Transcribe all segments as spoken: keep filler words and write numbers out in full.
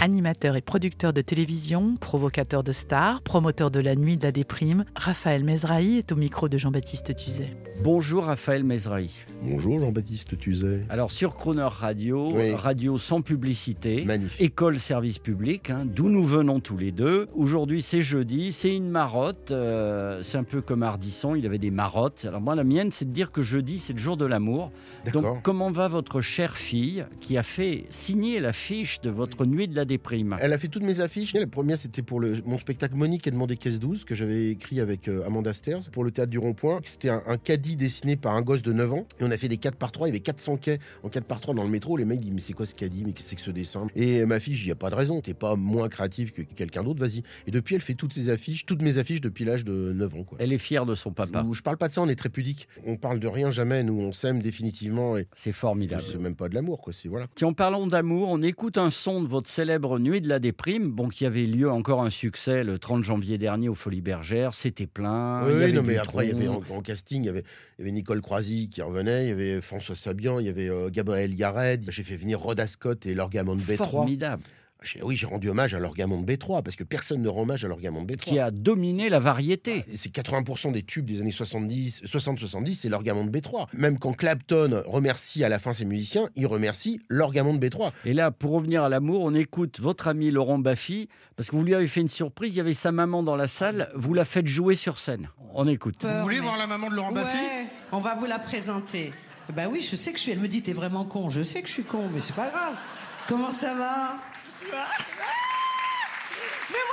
Animateur et producteur de télévision, provocateur de stars, promoteur de la nuit, de la déprime, Raphaël Mezrahi est au micro de Jean-Baptiste Tuzet. Bonjour Raphaël Mezrahi. Bonjour Jean-Baptiste Tuzet. Alors sur Crooner Radio, oui. Radio sans publicité, magnifique. École service public, hein, d'où nous venons tous les deux. Aujourd'hui c'est jeudi, c'est une marotte, euh, c'est un peu comme Ardisson, il avait des marottes. Alors moi la mienne c'est de dire que jeudi c'est le jour de l'amour. D'accord. Donc comment va votre chère fille qui a fait signer l'affiche de votre nuit de la déprime. Elle a fait toutes mes affiches. La première, c'était pour le, mon spectacle Monique et demandé caisse douze, que j'avais écrit avec euh, Amanda Sterz pour le Théâtre du Rond-Point. C'était un, un caddie dessiné par un gosse de neuf ans. Et on a fait des quatre par trois. Il y avait quatre cents quais en quatre par trois dans le métro. Les mecs disent, mais c'est quoi ce caddie? Mais c'est que ce dessin? Et ma fille, je dis, il n'y a pas de raison. T'es pas moins créative que quelqu'un d'autre. Vas-y. Et depuis, elle fait toutes ses affiches, toutes mes affiches depuis l'âge de neuf ans. Quoi. Elle est fière de son papa. Je, je parle pas de ça. On est très pudique. On parle de rien jamais. Nous, on s'aime définitivement. Et c'est formidable. C'est même pas de l'amour. Quoi. C'est, voilà. Qui, en parlant d'amour, on écoute un son de votre célèbre Nuit de la déprime, bon, qui avait lieu encore un succès le trente janvier dernier au Folie Bergère, c'était plein. Oui, il y avait non, mais après, il y avait en, en casting, il y avait, il y avait Nicole Croisy qui revenait, il y avait François Sabian, il y avait euh, Gabriel Yared, j'ai fait venir Roda Scott et leur gamin de B trois. Formidable. Oui, j'ai rendu hommage à l'orgamon de B trois, parce que personne ne rend hommage à l'orgamon de B trois. Qui a dominé la variété. C'est quatre-vingts pour cent des tubes des années soixante-dix, c'est l'orgamon de B trois. Même quand Clapton remercie à la fin ses musiciens, il remercie l'orgamon de B trois. Et là, pour revenir à l'amour, on écoute votre ami Laurent Baffi, parce que vous lui avez fait une surprise, il y avait sa maman dans la salle, vous la faites jouer sur scène. On écoute. Peur, vous voulez mais... voir la maman de Laurent ouais, Baffi ? On va vous la présenter. Ben oui, je sais que je suis... Elle me dit, t'es vraiment con. Je sais que je suis con, mais c'est pas grave. Comment ça va ? Mais moi,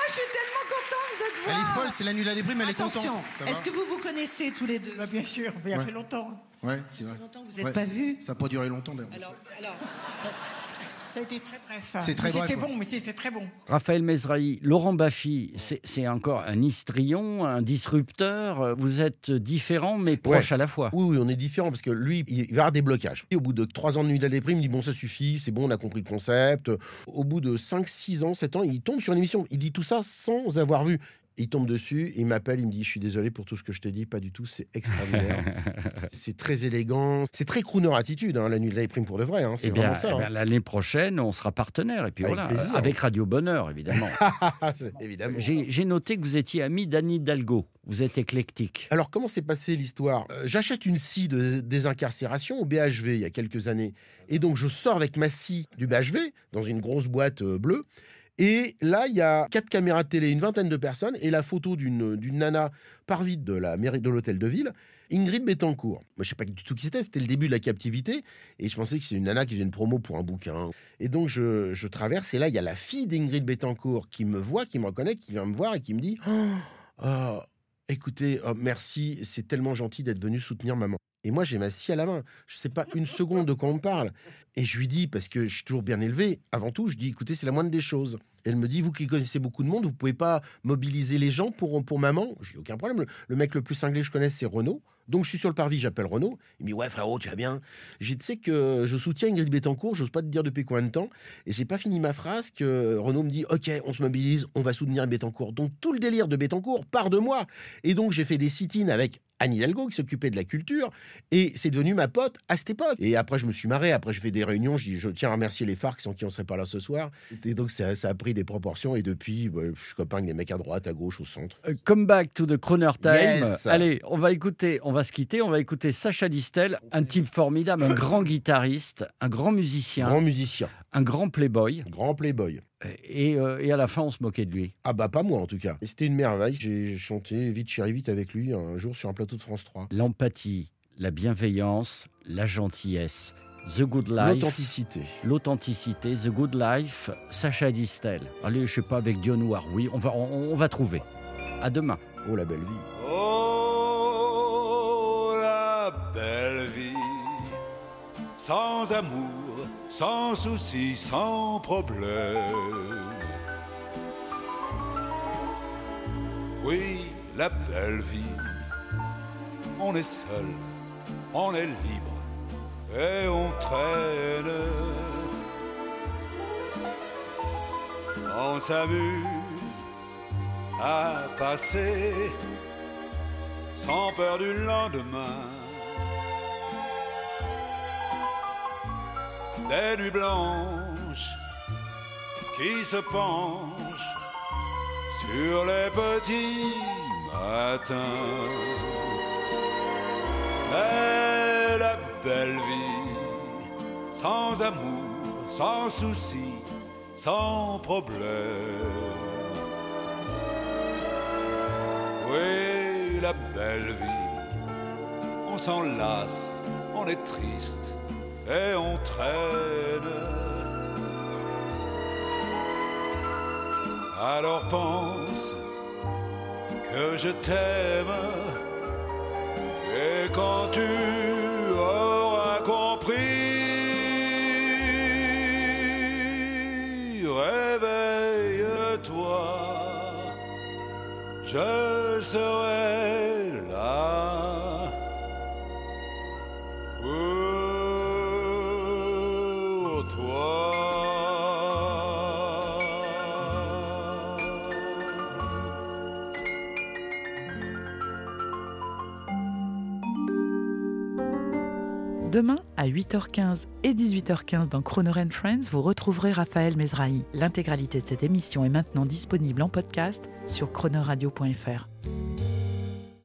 je suis tellement contente de te voir. Elle est folle, c'est la nuit de la déprime, elle Attention, est contente. Attention, est-ce que vous vous connaissez tous les deux ? Bah, bien sûr, mais il y a fait longtemps. Ouais, c'est vrai. Ça fait longtemps que vous n'êtes ouais. pas vus. Ça n'a pas duré longtemps, d'ailleurs. Alors, alors ça, ça a été très bref. C'est très mais bref. C'était ouais. bon, mais c'était très bon. Raphaël Mezrahi, Laurent Baffi, c'est, c'est encore un histrion, un disrupteur. Vous êtes différents, mais proches ouais. à la fois. Oui, oui, on est différents, parce que lui, il va avoir des blocages. Et au bout de trois ans de nuit de la déprime, il dit « bon, ça suffit, c'est bon, on a compris le concept ». Au bout de cinq, six ans, sept ans, il tombe sur une émission. Il dit tout ça sans avoir vu. Il tombe dessus, il m'appelle, il me dit « je suis désolé pour tout ce que je t'ai dit, pas du tout, c'est extraordinaire. » C'est très élégant, c'est très crooner attitude, hein, la nuit de la déprime pour de vrai, hein, c'est et vraiment bien, ça. Et hein. bien, l'année prochaine, on sera partenaire, et puis avec voilà, plaisir, avec hein. Radio Bonheur, évidemment. évidemment. J'ai, j'ai noté que vous étiez ami d'Anne Hidalgo, vous êtes éclectique. Alors comment s'est passée l'histoire ? euh, J'achète une scie de désincarcération au B H V il y a quelques années, et donc je sors avec ma scie du B H V, dans une grosse boîte euh, bleue. Et là, il y a quatre caméras de télé, une vingtaine de personnes, et la photo d'une, d'une nana par vide de la mairie de l'hôtel de ville, Ingrid Betancourt. Moi, je ne sais pas du tout qui c'était, c'était le début de la captivité, et je pensais que c'est une nana qui faisait une promo pour un bouquin. Et donc, je, je traverse, et là, il y a la fille d'Ingrid Betancourt qui me voit, qui me reconnaît, qui vient me voir et qui me dit « Oh, oh, écoutez, oh, merci, c'est tellement gentil d'être venu soutenir maman. » Et moi, j'ai ma scie à la main. Je ne sais pas une seconde de quoi on parle. Et je lui dis, parce que je suis toujours bien élevé, avant tout, je dis, écoutez, c'est la moindre des choses. Elle me dit, vous qui connaissez beaucoup de monde, vous ne pouvez pas mobiliser les gens pour, pour maman ? Je dis, aucun problème. Le, le mec le plus cinglé que je connaisse, c'est Renaud. Donc, je suis sur le parvis, j'appelle Renaud. Il me dit, ouais, frérot, tu vas bien ? Je dis, tu sais que je soutiens Ingrid Betancourt, je n'ose pas te dire depuis combien de temps. Et je n'ai pas fini ma phrase que Renaud me dit, ok, on se mobilise, on va soutenir Betancourt. Donc, tout le délire de Betancourt part de moi. Et donc, j'ai fait des sit-ins avec Anne Hidalgo qui s'occupait de la culture et c'est devenu ma pote à cette époque. Et après je me suis marré, après j'ai fait des réunions, je dis je tiens à remercier les Farc sans qui on serait pas là ce soir. Et donc ça, ça a pris des proportions et depuis bah, je suis copain avec des mecs à droite, à gauche, au centre. Come back to the Crooner Time. Yes. Allez, on va écouter, on va se quitter, on va écouter Sacha Distel, un type formidable, un grand guitariste, un grand musicien. Grand musicien. Un grand playboy. Grand playboy. Et, euh, et à la fin, on se moquait de lui. Ah bah pas moi en tout cas. Et c'était une merveille. J'ai chanté Vite chérie vite avec lui un jour sur un plateau de France trois. L'empathie, la bienveillance, la gentillesse, the good life, l'authenticité, l'authenticité, the good life. Sacha Distel. Allez, je sais pas avec Dionne Warwick. On va, on, on va trouver. À demain. Oh la belle vie. Oh la belle vie. Sans amour, sans souci, sans problème. Oui, la belle vie. On est seul, on est libre et on traîne. On s'amuse à passer sans peur du lendemain. Des nuits blanches qui se penchent sur les petits matins. Mais la belle vie, sans amour, sans souci, sans problème. Oui, la belle vie, on s'en lasse, on est triste et on traîne. Alors pense que je t'aime, et quand tu auras compris, réveille-toi, je serai là pour toi. Demain, à huit heures quinze et dix-huit heures quinze dans Crooner and Friends, vous retrouverez Raphaël Mezrahi. L'intégralité de cette émission est maintenant disponible en podcast sur chrono radio point f r.